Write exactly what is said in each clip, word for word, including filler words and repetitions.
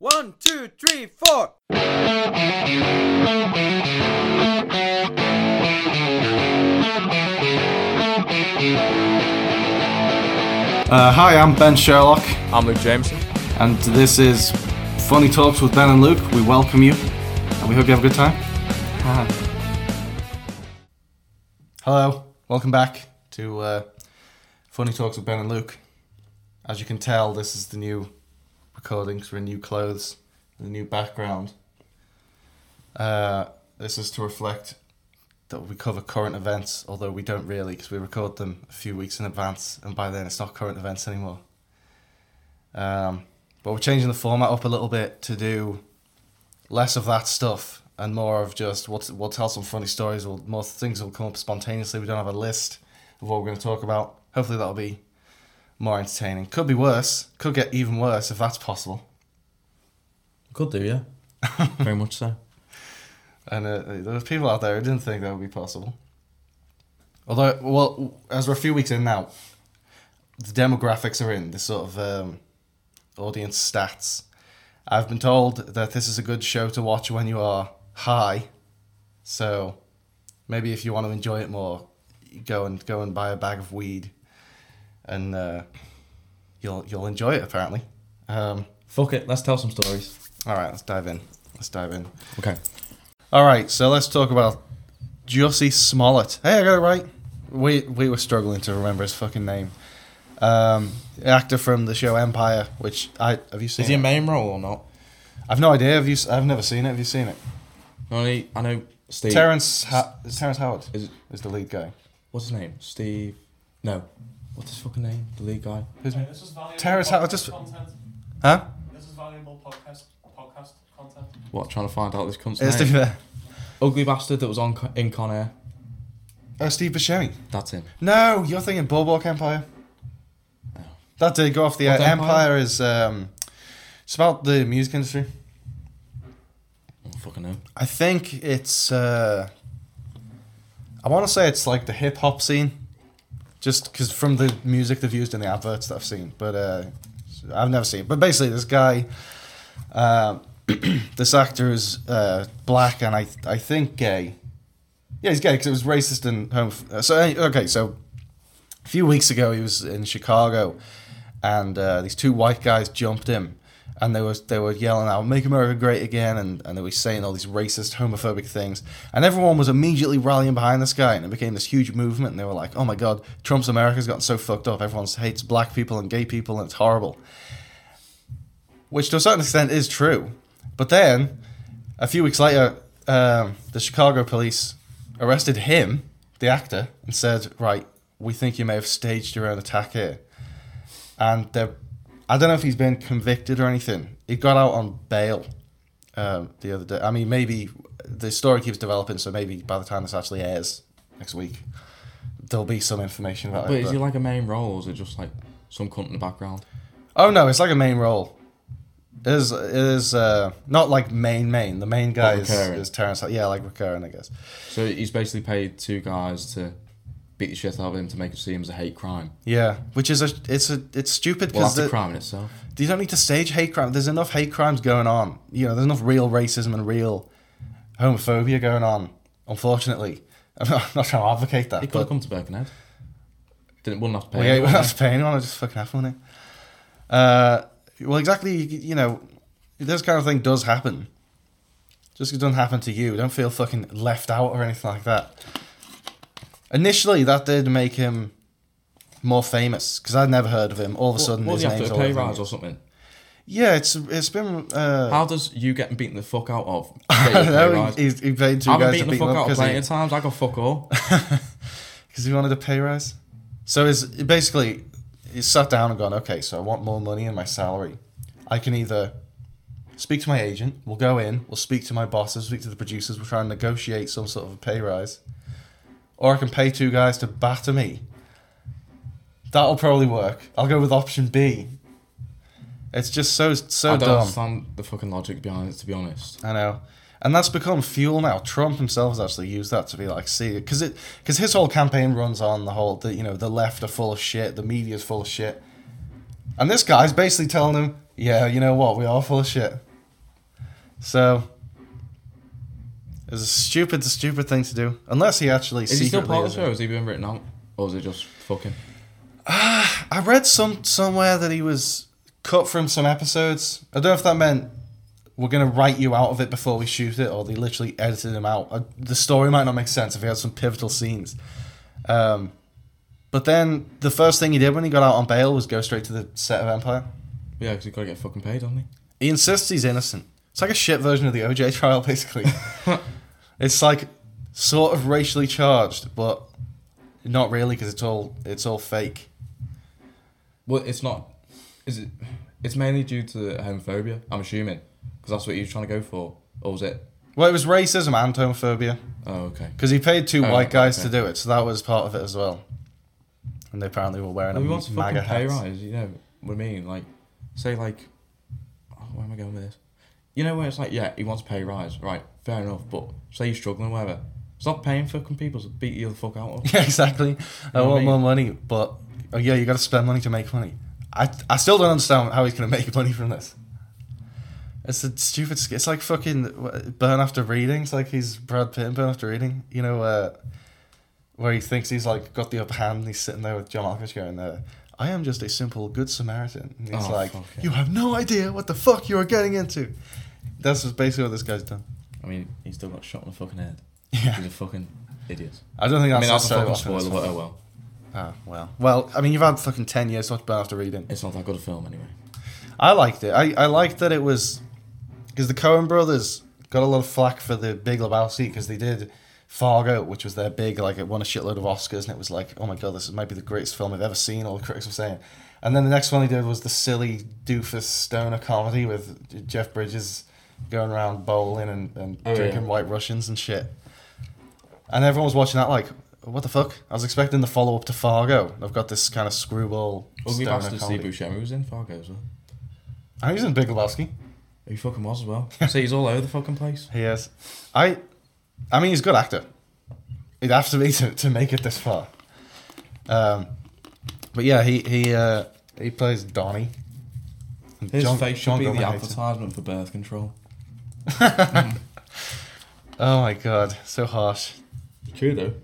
One, two, three, four. Uh, hi, I'm Ben Sherlock. I'm Luke Jameson. And this is Funny Talks with Ben and Luke. We welcome you, and we hope you have a good time. Hi. Hello. Welcome back to uh, Funny Talks with Ben and Luke. As you can tell, this is the new recording, because we're in new clothes, in a new background. Uh, this is to reflect that we cover current events, although we don't really, because we record them a few weeks in advance, and by then it's not current events anymore. Um, but we're changing the format up a little bit to do less of that stuff and more of just, we'll, we'll tell some funny stories, we'll, more things will come up spontaneously. We don't have a list of what we're going to talk about. Hopefully that'll be more entertaining. Could be worse. Could get even worse if that's possible. Could do, yeah. Very much so. And uh, there was people out there who didn't think that would be possible. Although, well, as we're a few weeks in now, the demographics are in, this sort of um, audience stats. I've been told that this is a good show to watch when you are high. So maybe if you want to enjoy it more, go and go and buy a bag of weed. And uh, you'll you'll enjoy it, apparently. Um, Fuck it, let's tell some stories. All right, let's dive in. Let's dive in. Okay. All right, so let's talk about Jussie Smollett. Hey, I got it right. We we were struggling to remember his fucking name. Um, actor from the show Empire, which I have you seen? Is he it? a main role or not? I've no idea. Have you? I've never seen it. Have you seen it? No, I know. Steve. Terrence. Ha- is Terrence Howard is, it, is the lead guy. What's his name? Steve. No. What's his fucking name? The lead guy. Who's hey, this is valuable Terrence Howard. Just content. Huh? This is valuable podcast podcast content. What? Trying to find out this cunt's name. It's the ugly bastard that was on in Con Air. Oh, Steve Buscemi. That's him. No, you're thinking Boardwalk Empire. No. That did go off the air. Empire? Empire is um, it's about the music industry. I don't fucking know. I think it's. Uh, I want to say it's like the hip hop scene. Just because from the music they've used in the adverts that I've seen. But uh, I've never seen it. But basically this guy, uh, this actor is uh, black and I I think gay. Yeah, he's gay because it was racist and home. Uh, so, okay, so a few weeks ago he was in Chicago and uh, these two white guys jumped him. And they were, they were yelling out, "Make America Great Again." And, and they were saying all these racist, homophobic things. And everyone was immediately rallying behind this guy. And it became this huge movement. And they were like, "Oh my God, Trump's America's gotten so fucked up. Everyone hates black people and gay people and it's horrible." Which to a certain extent is true. But then, a few weeks later, um, the Chicago police arrested him, the actor, and said, "Right, we think you may have staged your own attack here." And they're... I don't know if he's been convicted or anything. He got out on bail um, the other day. I mean, maybe the story keeps developing, so maybe by the time this actually airs next week, there'll be some information about but it. Is but is he like a main role, or is it just like some cunt in the background? Oh, no, it's like a main role. It is, it is uh, not like main main. The main guy is, is Terrence. Yeah, like recurring, I guess. So he's basically paid two guys to... beat the shit out of him to make it seem as a hate crime. Yeah, which is a it's a it's stupid because well, that's a crime in itself. You don't need to stage hate crime. There's enough hate crimes going on. You know, there's enough real racism and real homophobia going on. Unfortunately, I'm not, I'm not trying to advocate that. It could have come to Birkenhead. Didn't wouldn't have to pay. Well, yeah, wouldn't have to pay anyone. I just fucking have money. Uh, well, exactly. You know, this kind of thing does happen. Just because it doesn't happen to you, don't feel fucking left out or anything like that. Initially, that did make him more famous because I'd never heard of him. All of a sudden, well, his name's all over. Well, you have to pay rise or something. Yeah, it's it's been. Uh, How does you getting beaten the fuck out of? I don't know. He, he paid two I've guys to beat him up. I've been beaten the fuck out of plenty of times. I got fuck all because he wanted a pay rise. So is basically he sat down and gone, "Okay, so I want more money in my salary. I can either speak to my agent. We'll go in. We'll speak to my bosses. Speak to the producers. We'll try and negotiate some sort of a pay rise." Or I can pay two guys to batter me. That'll probably work. I'll go with option B. It's just so so dumb. I don't dumb. understand the fucking logic behind it, to be honest. I know. And that's become fuel now. Trump himself has actually used that to be like, see, because it, because his whole campaign runs on the whole, the, you know, the left are full of shit, the media's full of shit. And this guy's basically telling him, yeah, you know what, we are full of shit. So it was a stupid, stupid thing to do. Unless he actually is secretly... Is he still part of the show? Has he been written out? Or was it just fucking... Uh, I read some somewhere that he was cut from some episodes. I don't know if that meant we're going to write you out of it before we shoot it, or they literally edited him out. Uh, the story might not make sense if he had some pivotal scenes. Um, but then the first thing he did when he got out on bail was go straight to the set of Empire. Yeah, because he got to get fucking paid, hasn't he? He insists he's innocent. It's like a shit version of the O J trial, basically. It's like sort of racially charged, but not really, because it's all it's all fake. Well, it's not. Is it? It's mainly due to homophobia, I'm assuming, because that's what he was trying to go for, or was it? Well, it was racism and homophobia. Oh, okay. Because he paid two oh, white guys okay. to do it, so that was part of it as well. And they apparently were wearing well, a he wants MAGA fucking pay hats. Rise, you know what I mean? Like, say like, oh, where am I going with this? You know where it's like, yeah, he wants a pay rise, right? Fair enough, but say you're struggling, whatever. Stop paying fucking people to beat you the fuck out of. Yeah, exactly. You know I want I mean? more money, but oh yeah, you got to spend money to make money. I I still don't understand how he's gonna make money from this. It's a stupid. It's like fucking Burn After Reading. It's like he's Brad Pitt in Burn After Reading. You know, uh, where he thinks he's like got the upper hand and he's sitting there with John Malkovich going, uh, "I am just a simple good Samaritan." And he's oh, like, "You yeah. have no idea what the fuck you are getting into." That's basically what this guy's done. I mean, he's still got shot in the fucking head. Yeah. He's a fucking idiot. I don't think that's I mean, that's a fucking spoiler, but oh well. Ah, well. Well, I mean, you've had fucking ten years to watch Burn After Reading. It's not that good a film, anyway. I liked it. I, I liked that it was... Because the Coen brothers got a lot of flack for the Big Lebowski, because they did Fargo, which was their big, like, it won a shitload of Oscars, and it was like, oh my god, this might be the greatest film I've ever seen, all the critics were saying. And then the next one they did was the silly doofus stoner comedy with Jeff Bridges going around bowling and, and oh, drinking yeah. White Russians and shit. And everyone was watching that like, what the fuck? I was expecting the follow-up to Fargo. I've got this kind of screwball stoner comedy. Ugly bastard Steve Buscemi was in Fargo as well. I think he was in Big Lebowski. He fucking was as well. So he's all over the fucking place. He is. I I mean, he's a good actor. He'd have to be to, to make it this far. Um, But yeah, he he uh, he plays Donnie. His John, face should John be the advertisement for birth control. mm. Oh my god, so harsh. True though.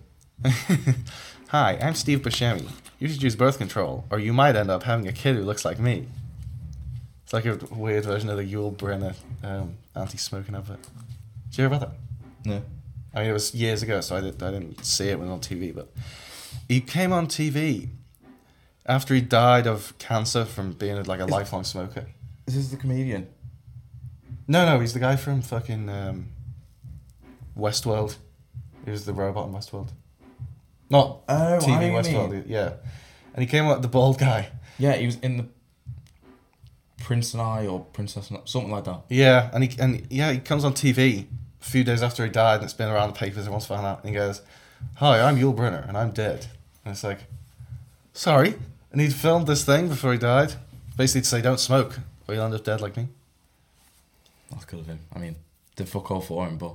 Hi, I'm Steve Buscemi. You should use birth control, or you might end up having a kid who looks like me. It's like a weird version of the Yul Brynner um, anti-smoking advert. Did you hear about that? No. I mean, it was years ago, so I didn't I didn't see it when it was on T V. But he came on T V after he died of cancer from being like a is, lifelong smoker. Is this the comedian? No, no, he's the guy from fucking um, Westworld. He was the robot in Westworld. Not oh, T V Westworld, mean? yeah. And he came out the bald guy. Yeah, he was in the Prince and I or Princess and I, something like that. Yeah, and he and yeah, he comes on T V a few days after he died, and it's been around the papers and wants to find out. And he goes, "Hi, I'm Yul Brynner, and I'm dead." And it's like, sorry. And he'd filmed this thing before he died, basically to say, "Don't smoke, or you'll end up dead like me." That's good of him. I mean, did fuck all for him, but.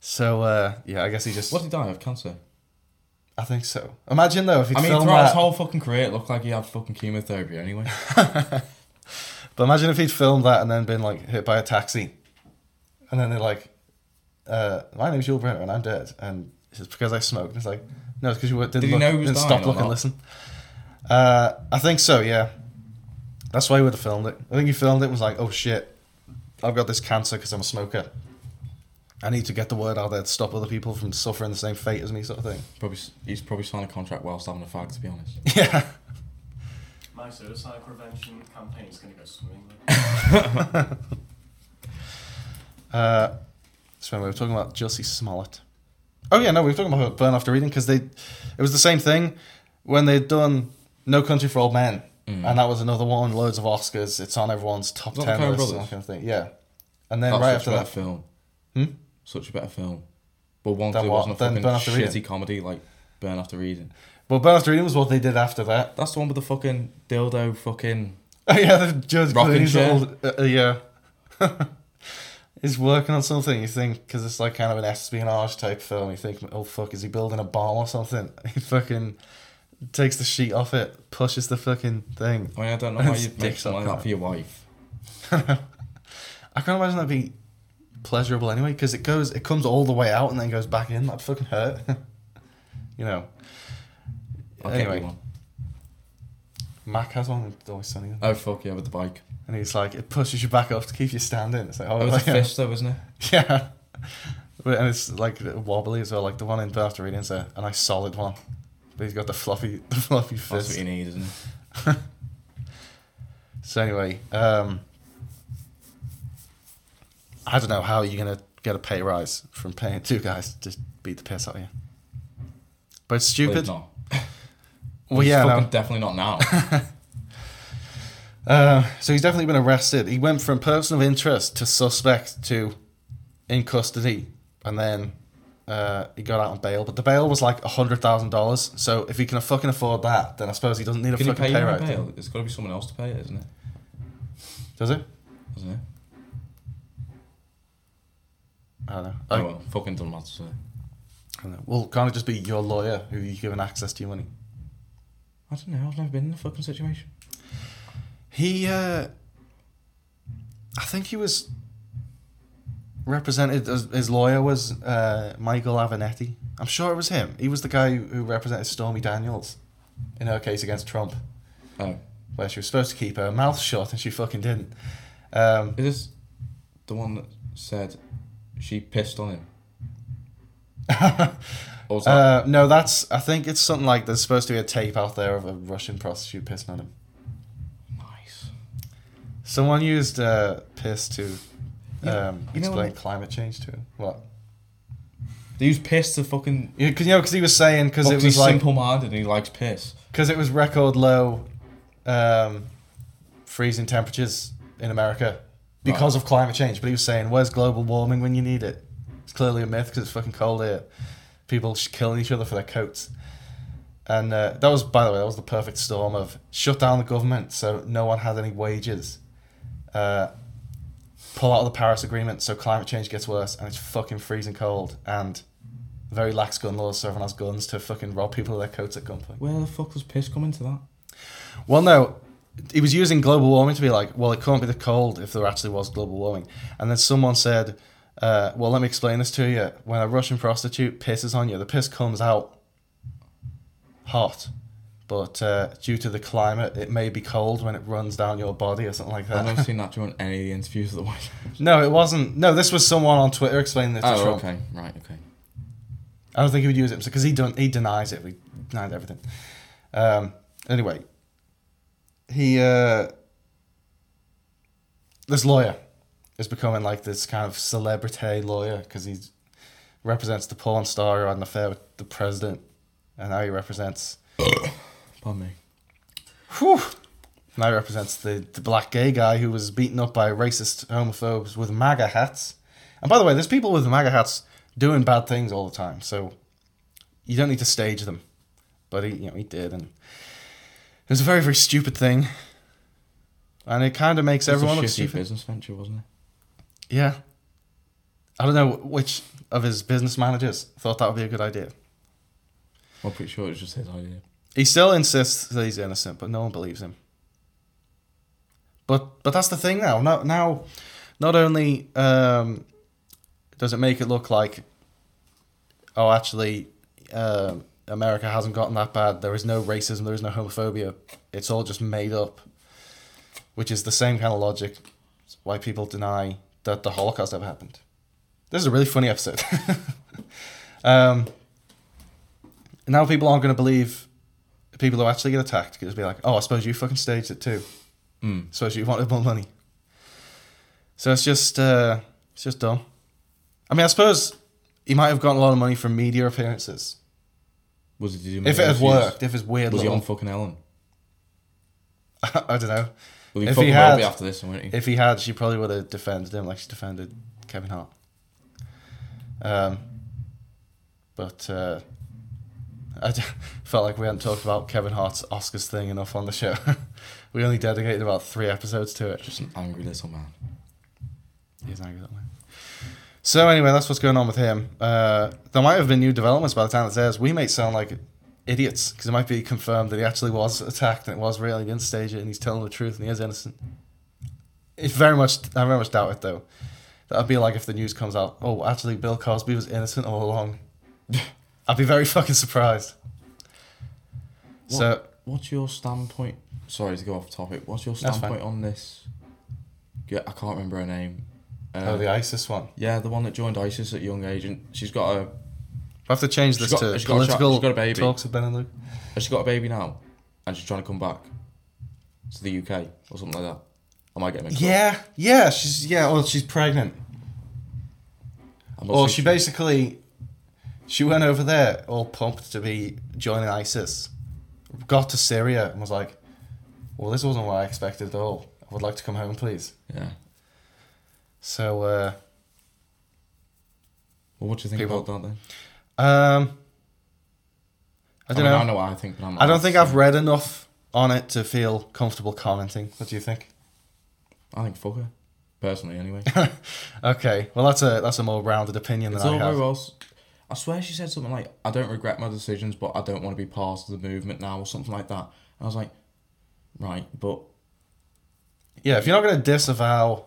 so uh, yeah, I guess he just. What did he die of? Cancer. I think so. Imagine though if he. I mean, throughout that... his whole fucking career, it looked like he had fucking chemotherapy anyway. But imagine if he'd filmed that and then been like hit by a taxi, and then they're like, uh, "My name's Yul Brynner and I'm dead," and it's because I smoked. And it's like, no, it's because you didn't, Did look, didn't stop looking. And listen, uh, I think so. Yeah, that's why he would have filmed it. I think he filmed it and was like, "Oh shit, I've got this cancer because I'm a smoker. I need to get the word out there to stop other people from suffering the same fate as me," sort of thing. Probably, he's probably signed a contract whilst having a fag, to be honest. Yeah. My suicide prevention campaign is going to go swimmingly. uh, so we were talking about Jussie Smollett. Oh yeah, no, we were talking about Burn After Reading because they, it was the same thing when they'd done No Country for Old Men, mm. and that was another one, loads of Oscars. It's on everyone's top Not ten list, and that kind of thing. Yeah, and then That's right after that film. Hmm? Such a better film. But one thing wasn't a then fucking shitty reading. comedy like Burn After Reading. Well, Burn After Reading was what they did after that. That's the one with the fucking dildo fucking... Oh yeah, the Judge Clooney's old... Uh, yeah. He's working on something, you think, because it's like kind of an espionage type film. You think, oh fuck, is he building a bomb or something? He fucking takes the sheet off it, pushes the fucking thing. I mean, I don't know why you'd make something like that for your wife. I can't imagine that'd be pleasurable anyway, because it goes, it comes all the way out and then goes back in. That'd fucking hurt. You know. Okay, anyway. One. Mac has one with Always Sunny. Oh, fuck yeah, with the bike. And he's like, it pushes you back up to keep you standing. It's like, oh, it was like, a fish though, wasn't it? Yeah. But, and it's like wobbly as well, like the one in Burn After Reading is a, a nice solid one. But he's got the fluffy the fluffy fist. That's what you need, isn't it? So anyway, um, I don't know how you're going to get a pay rise from paying two guys to just beat the piss out of you. But it's stupid. It's not. Well, he's yeah, fucking no. Definitely not now. uh, so he's definitely been arrested. He went from person of interest to suspect to in custody, and then uh, he got out on bail. But the bail was like a hundred thousand dollars. So if he can fucking afford that, then I suppose he doesn't need a can fucking he pay, pay right. Bail? It's got to be someone else to pay it, isn't it? Does it? Doesn't it? I don't know. Oh, well, fucking doesn't matter. So. I don't know. Well, can't it just be your lawyer who you've given access to your money? I don't know, I've never been in a fucking situation. He, uh... I think he was... represented, as his lawyer was uh, Michael Avenatti. I'm sure it was him. He was the guy who represented Stormy Daniels in her case against Trump. Oh. Where she was supposed to keep her mouth shut and she fucking didn't. Um, Is this the one that said she pissed on him? Uh, no, that's, I think it's something like there's supposed to be a tape out there of a Russian prostitute pissing on him. Nice. Someone used uh, piss to um, you know, explain climate change to him. What? They used piss to fucking... Yeah, because you know, he was saying... Cause it was he's like, simple-minded and he likes piss. Because it was record low um, freezing temperatures in America because right. of climate change. But he was saying, where's global warming when you need it? It's clearly a myth because it's fucking cold here. People killing each other for their coats. And uh, that was, by the way, that was the perfect storm of shut down the government so no one had any wages. Uh, pull out of the Paris Agreement so climate change gets worse and it's fucking freezing cold. And very lax gun laws so everyone has guns to fucking rob people of their coats at gunpoint. Where the fuck does piss come into that? Well, no, he was using global warming to be like, well, it can't be the cold if there actually was global warming. And then someone said... Uh, well, let me explain this to you. When a Russian prostitute pisses on you, the piss comes out hot, but uh, due to the climate, it may be cold when it runs down your body or something like that. I've never seen that during any of the interviews at the White House. No, it wasn't. No, this was someone on Twitter explaining this to oh, Trump. Oh, okay. Right, okay. I don't think he would use it because he don't, he denies it. He denied everything. Um, anyway, he uh, this lawyer is becoming like this kind of celebrity lawyer because he represents the porn star who had an affair with the president, and now he represents. Pardon me. Whew. Now he represents the, the black gay guy who was beaten up by racist homophobes with MAGA hats. And by the way, there's people with MAGA hats doing bad things all the time, so you don't need to stage them. But he, you know, he did, and it was a very, very stupid thing, and it kind of makes it's everyone a look stupid. Business venture, wasn't it? Yeah. I don't know which of his business managers thought that would be a good idea. I'm pretty sure it was just his idea. He still insists that he's innocent, but no one believes him. But but that's the thing now. Now, now not only um, does it make it look like, oh, actually, uh, America hasn't gotten that bad. There is no racism. There is no homophobia. It's all just made up, which is the same kind of logic why people deny... that the Holocaust ever happened. This is a really funny episode. um, now people aren't going to believe people who actually get attacked because they'll be like, oh, I suppose you fucking staged it too. Mm. Suppose you wanted more money. So it's just, uh, it's just dumb. I mean, I suppose he might have gotten a lot of money from media appearances. Was it? Did you if it had worked, if it's weird. Was little. He on fucking Ellen? I, I don't know. Well, he if he had, after this, wouldn't he? If he had, she probably would have defended him like she defended Kevin Hart. Um, but uh, I d- felt like we hadn't talked about Kevin Hart's Oscars thing enough on the show. We only dedicated about three episodes to it. Just an angry little man. He's an angry little man. So anyway, that's what's going on with him. Uh, there might have been new developments by the time it airs. We may sound like... idiots, because it might be confirmed that he actually was attacked and it was real. He didn't stage it, and he's telling the truth, and he is innocent. it's very much, I very much doubt it, though. That I'd be like, if the news comes out, oh, actually, Bill Cosby was innocent all along. I'd be very fucking surprised. What, so, what's your standpoint? Sorry to go off topic. What's your standpoint on this? Yeah, I can't remember her name. Um, oh, the ISIS one. Yeah, the one that joined ISIS at a young age, and she's got a. I have to change this got, to she's political. Got a, she's got a baby. Talks with Ben and Luke. And she's got a baby now, and she's trying to come back to the U K or something like that. I might get mixed yeah, up. Yeah, she's yeah, or she's pregnant. Or she basically, she went over there all pumped to be joining ISIS, got to Syria and was like, "Well, this wasn't what I expected at all. I would like to come home, please." Yeah. So. Uh, well, what do you think people, about that then? Um. I don't I mean, know. I don't know what I think, but I'm not I don't think I've read enough on it to feel comfortable commenting. What do you think? I think fuck her, personally. Anyway. Okay. Well, that's a that's a more rounded opinion it's than all I have. Very well. I swear she said something like, "I don't regret my decisions, but I don't want to be part of the movement now," or something like that. And I was like, right, but yeah, if you're not going to disavow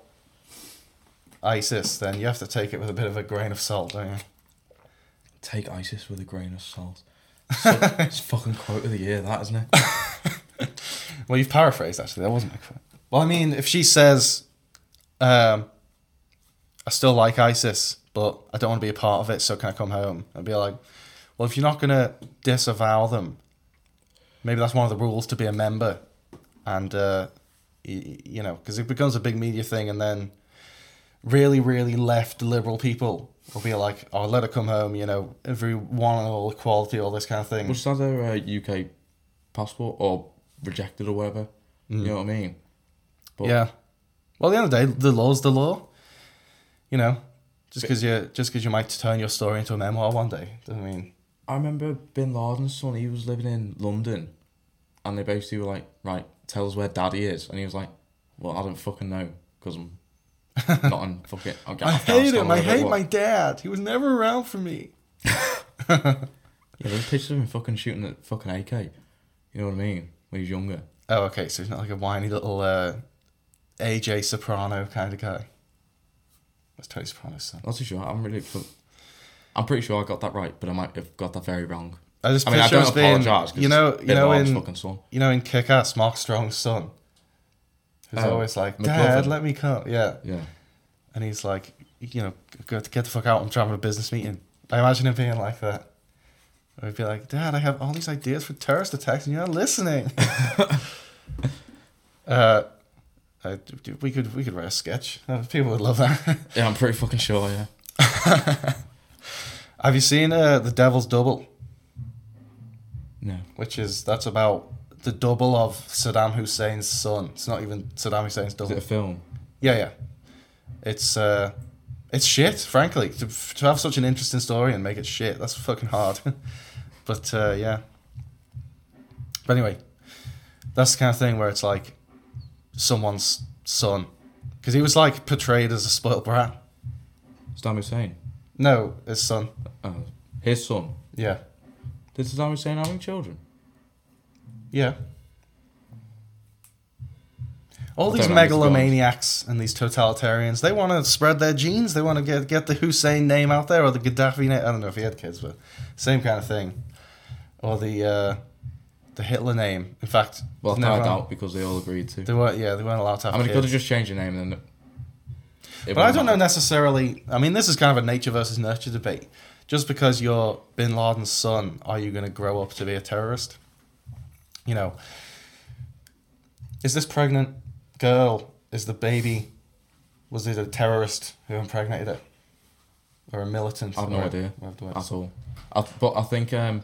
ISIS, then you have to take it with a bit of a grain of salt, don't you? Take ISIS with a grain of salt. So, it's fucking quote of the year, that, isn't it? Well, you've paraphrased actually. That wasn't my quote. Well, I mean, if she says, um, I still like ISIS, but I don't want to be a part of it, so can I come home? I'd be like, well, if you're not going to disavow them, maybe that's one of the rules to be a member. And, uh, you, you know, because it becomes a big media thing, and then really, really left liberal people will be like, oh, let her come home, you know, everyone and all equality, all this kind of thing. Well, she's had her uh, U K passport, or rejected or whatever, mm. You know what I mean? But yeah. Well, at the end of the day, the law's the law, you know. Just because you just cause you might turn your story into a memoir one day doesn't mean... I remember Bin Laden's son, he was living in London, and they basically were like, right, tell us where daddy is. And he was like, well, I don't fucking know, because I'm not in fucking... I hate him, I hate my dad. He was never around for me. Yeah, there's pictures of him fucking shooting at fucking A K. You know what I mean? When he was younger. Oh, okay, so he's not like a whiny little uh, A J Soprano kind of guy. That's Tony Soprano's son. Not too sure. I'm really... I'm pretty sure I got that right, but I might have got that very wrong. I just I mean, I don't apologise. You know, you know, in, fucking son. You know, in Kick-Ass, Mark Strong's son, who's oh, always like, Dad, McLovin. Let me come. Yeah. Yeah. And he's like, you know, get the fuck out. I'm traveling a business meeting. I imagine him being like that. I'd be like, Dad, I have all these ideas for terrorist attacks and you're not listening. uh... Uh, we could we could write a sketch. People would love that. Yeah, I'm pretty fucking sure. Yeah. Have you seen uh, The Devil's Double? No. Which is that's about the double of Saddam Hussein's son. It's not even Saddam Hussein's double. Is it a film? Yeah, yeah. It's uh, it's shit. Frankly, to to have such an interesting story and make it shit, that's fucking hard. But uh, yeah. But anyway, that's the kind of thing where it's like. Someone's son, because he was like portrayed as a spoiled brat. Saddam Hussein? No, his son. Uh, his son? Yeah. Did Saddam Hussein have any children? Yeah. All I these megalomaniacs and these totalitarians, they want to spread their genes. They want to get get the Hussein name out there, or the Gaddafi name. I don't know if he had kids, but same kind of thing. Or the... Uh, The Hitler name, in fact. Well, no doubt, because they all agreed to. They weren't, yeah, they weren't allowed to have I mean, kids. Could have just changed the name then. But I don't know necessarily. I mean, this is kind of a nature versus nurture debate. Just because you're Bin Laden's son, are you going to grow up to be a terrorist? You know, is this pregnant girl, is the baby, was it a terrorist who impregnated it? Or a militant? I have no idea at all. I, but I think... Um,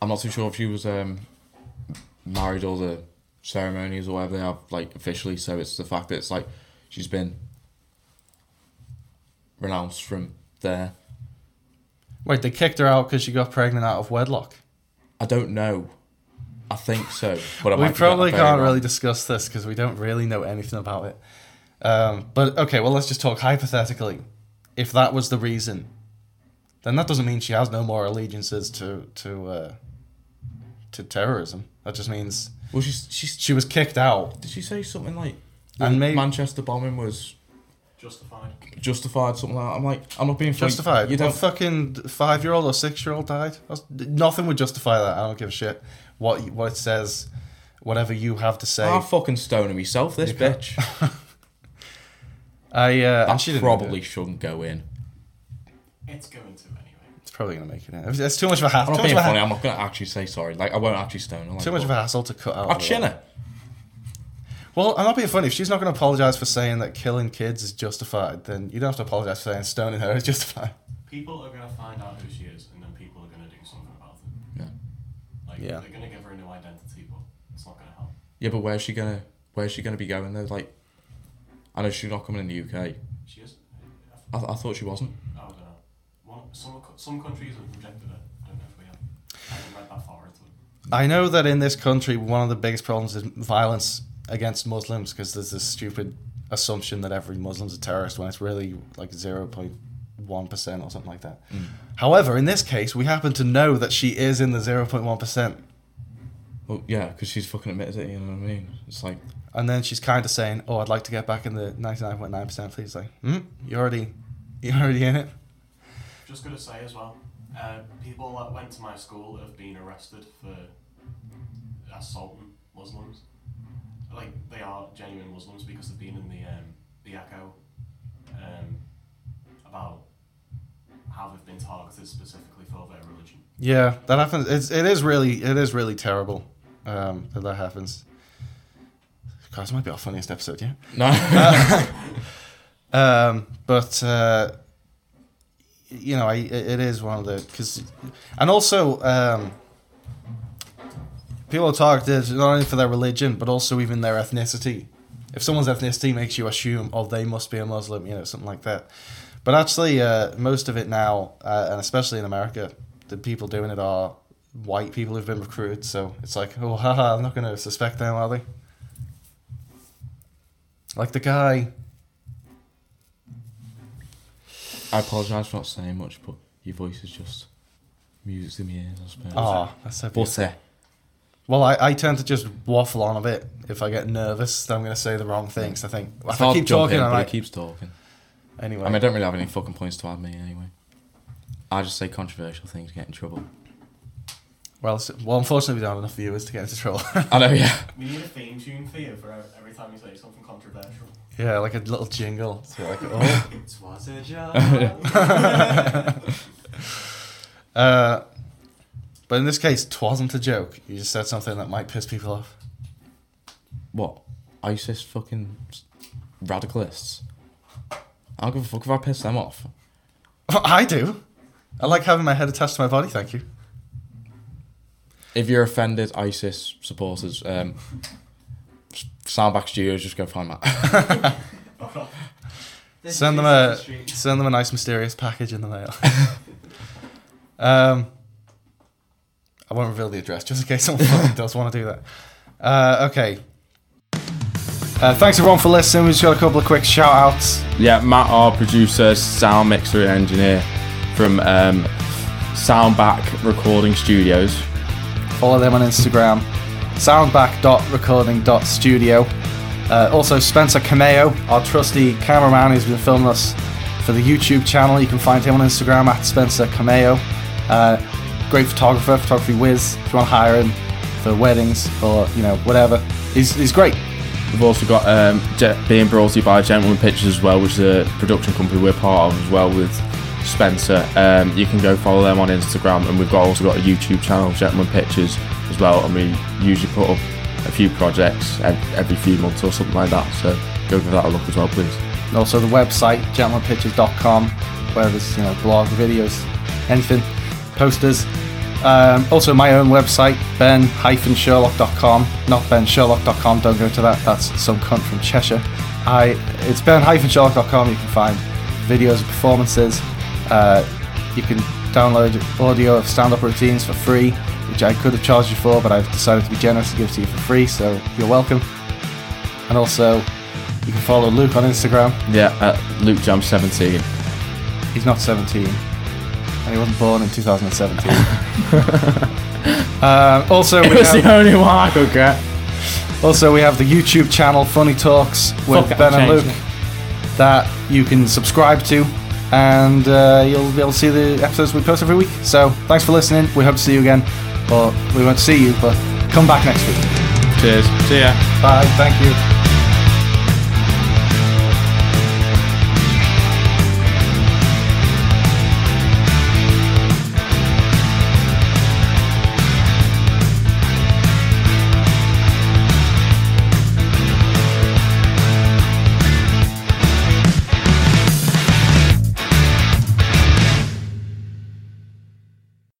I'm not too sure if she was um, married or the ceremonies or whatever they have, like, officially. So it's the fact that it's like she's been renounced from there. Wait, they kicked her out because she got pregnant out of wedlock? I don't know. I think so. But I we probably can't really discuss this because we don't really know anything about it. Um, but, okay, well, let's just talk hypothetically. If that was the reason, then that doesn't mean she has no more allegiances to... to uh, to terrorism. That just means well, she's, she's, she was kicked out. Did she say something like And maybe Manchester bombing was justified. Justified, something like that. I'm like, I'm not being funny. Justified. You don't well, fucking five year old or six year old died. That's, nothing would justify that. I don't give a shit what what it says. Whatever you have to say. I'm fucking stoning myself. This bitch. I uh, that she probably shouldn't go in. It's going to anyway. It's probably going to make it in. It's too much of a hassle. I'm not being funny. Ha- I'm not going to actually say sorry. Like I won't actually stone her. Like, too much of a hassle to cut out. I'll chin her. Well, I'm not being funny. If she's not going to apologise for saying that killing kids is justified, then you don't have to apologise for saying stoning her is justified. People are going to find out who she is, and then people are going to do something about it. Yeah. Like yeah. They're going to give her a new identity, but it's not going to help. Yeah, but where's she going to? Where's she going to be going though? Like, I know she's not coming in the U K. She is. I, th- I thought she wasn't. I don't know. Well, some some countries have rejected her. I don't know if we have. I haven't read that far into it. I know that in this country, one of the biggest problems is violence against Muslims, because there's this stupid assumption that every Muslim's a terrorist when it's really like zero point one percent or something like that. Mm. However, in this case, we happen to know that she is in the zero point one percent. Well, yeah, because she's fucking admitted it, you know what I mean? It's like... And then she's kind of saying, oh, I'd like to get back in the ninety-nine point nine percent, please. Like, hmm? You're already, you're already in it? Just going to say as well, uh, people that went to my school have been arrested for assaulting Muslims. Like, they are genuine Muslims because they've been in the um, the echo um, about how they've been targeted specifically for their religion. Yeah, that happens. It's, it is really it is really terrible um, that that happens. God, this might be our funniest episode, yeah? No. uh, um, but, uh, you know, I, it is one of the... Cause, and also... Um, People are targeted not only for their religion, but also even their ethnicity. If someone's ethnicity makes you assume, oh, they must be a Muslim, you know, something like that. But actually, uh, most of it now, uh, and especially in America, the people doing it are white people who've been recruited. So it's like, oh, haha, I'm not going to suspect them, are they? Like the guy. I apologise for not saying much, but your voice is just music to my ears, I suppose. Oh, that's so beautiful. Butter. Well, I, I tend to just waffle on a bit. If I get nervous, then I'm going to say the wrong things. I think if I keep talking, in, I'm like... It keeps talking. Anyway. I mean, I don't really have any fucking points to add me anyway. I just say controversial things to get in trouble. Well, so, well, unfortunately, we don't have enough viewers to get into trouble. I know, yeah. We need a theme tune for you for every time you say something controversial. Yeah, like a little jingle. So like, oh. It was a job. uh... But in this case, 'twasn't a joke. You just said something that might piss people off. What? ISIS fucking radicalists. I don't give a fuck if I piss them off. I do. I like having my head attached to my body, thank you. If you're offended, ISIS supporters, um, Soundback Studios, just go find that. send, them a, send them a nice mysterious package in the mail. um... I won't reveal the address, just in case someone fucking does want to do that. Uh, okay. Uh, thanks everyone for listening. We've just got a couple of quick shout-outs. Yeah, Matt, our producer, sound mixer and engineer from um, Soundback Recording Studios. Follow them on Instagram. soundback dot recording dot studio. Uh, also, Spencer Cameo, our trusty cameraman who's been filming us for the YouTube channel. You can find him on Instagram at Spencer Cameo. Uh, Great photographer, photography whiz. If you want to hire him for weddings or you know whatever, he's he's great. We've also got um, being brought to you by Gentleman Pictures as well, which is a production company we're part of as well with Spencer. Um, you can go follow them on Instagram, and we've got also got a YouTube channel, Gentleman Pictures, as well. And we usually put up a few projects every few months or something like that. So go give that a look as well, please. And also the website gentleman pictures dot com, where there's you know blog, videos, anything. Posters. Um, also my own website, ben dash sherlock dot com, not ben sherlock dot com, don't go to that, that's some cunt from Cheshire. I, it's ben dash sherlock dot com, you can find videos and performances, uh, you can download audio of stand-up routines for free, which I could have charged you for, but I've decided to be generous and give it to you for free, so you're welcome. And also, you can follow Luke on Instagram. Yeah, at Luke Jump seventeen. He's not seventeen. And he wasn't born in two thousand seventeen. um, also, it was have, the only one I could get. Also, we have the YouTube channel Funny Talks with Fuck, Ben and Luke it. that you can subscribe to, and uh, you'll be able to see the episodes we post every week. So thanks for listening. We hope to see you again, or we won't see you, but come back next week. Cheers. See ya. Bye. Thank you.